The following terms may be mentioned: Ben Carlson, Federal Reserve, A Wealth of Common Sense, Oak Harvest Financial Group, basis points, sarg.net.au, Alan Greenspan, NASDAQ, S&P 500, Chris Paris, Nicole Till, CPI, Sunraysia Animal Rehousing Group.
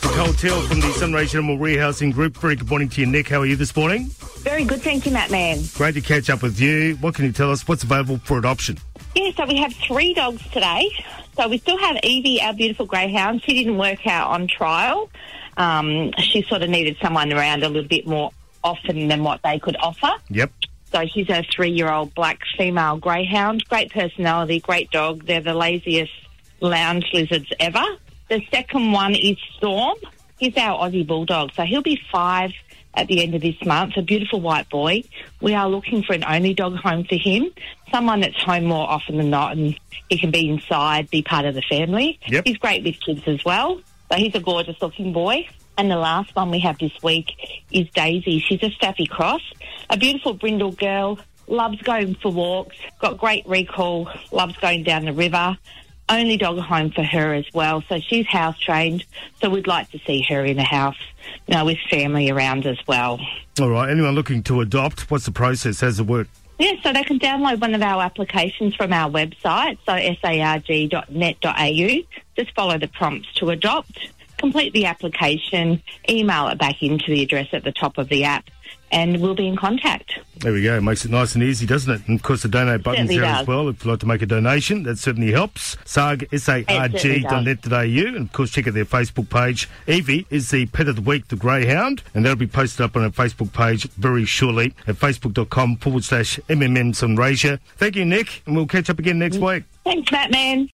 guest, Nicole Till from the Sunraysia Animal Rehousing Group. Very good morning to you, Nick. How are you this morning? Very good, thank you, Matt Mann. Great to catch up with you. What can you tell us? What's available for adoption? Yeah, so we have 3 dogs today. So we still have Evie, our beautiful greyhound. She didn't work out on trial. She sort of needed someone around a little bit more often than what they could offer. Yep. So she's a 3-year-old black female greyhound. Great personality, great dog. They're the laziest lounge lizards ever. The second one is Storm. He's our Aussie bulldog. So he'll be 5 at the end of this month, a beautiful white boy. We are looking for an only dog home for him, someone that's home more often than not, and he can be inside, be part of the family. Yep. He's great with kids as well. So he's a gorgeous-looking boy. And the last one we have this week is Daisy. She's a Staffy Cross, a beautiful brindle girl, loves going for walks, got great recall, loves going down the river. Only dog home for her as well. So she's house trained, so we'd like to see her in the house, you know, with family around as well. All right. Anyone looking to adopt, what's the process? How's it work? Yeah, so they can download one of our applications from our website, so sarg.net.au. Just follow the prompts to adopt. Complete the application, email it back into the address at the top of the app, and we'll be in contact. There we go. Makes it nice and easy, doesn't it? And, of course, the donate button's there as well. If you'd like to make a donation, that certainly helps. Sarg, sarg.net.au. And, of course, check out their Facebook page. Evie is the Pet of the Week, the Greyhound, and that'll be posted up on our Facebook page very shortly at facebook.com/MMM Sunraysia. Thank you, Nick, and we'll catch up again next week. Thanks, Batman.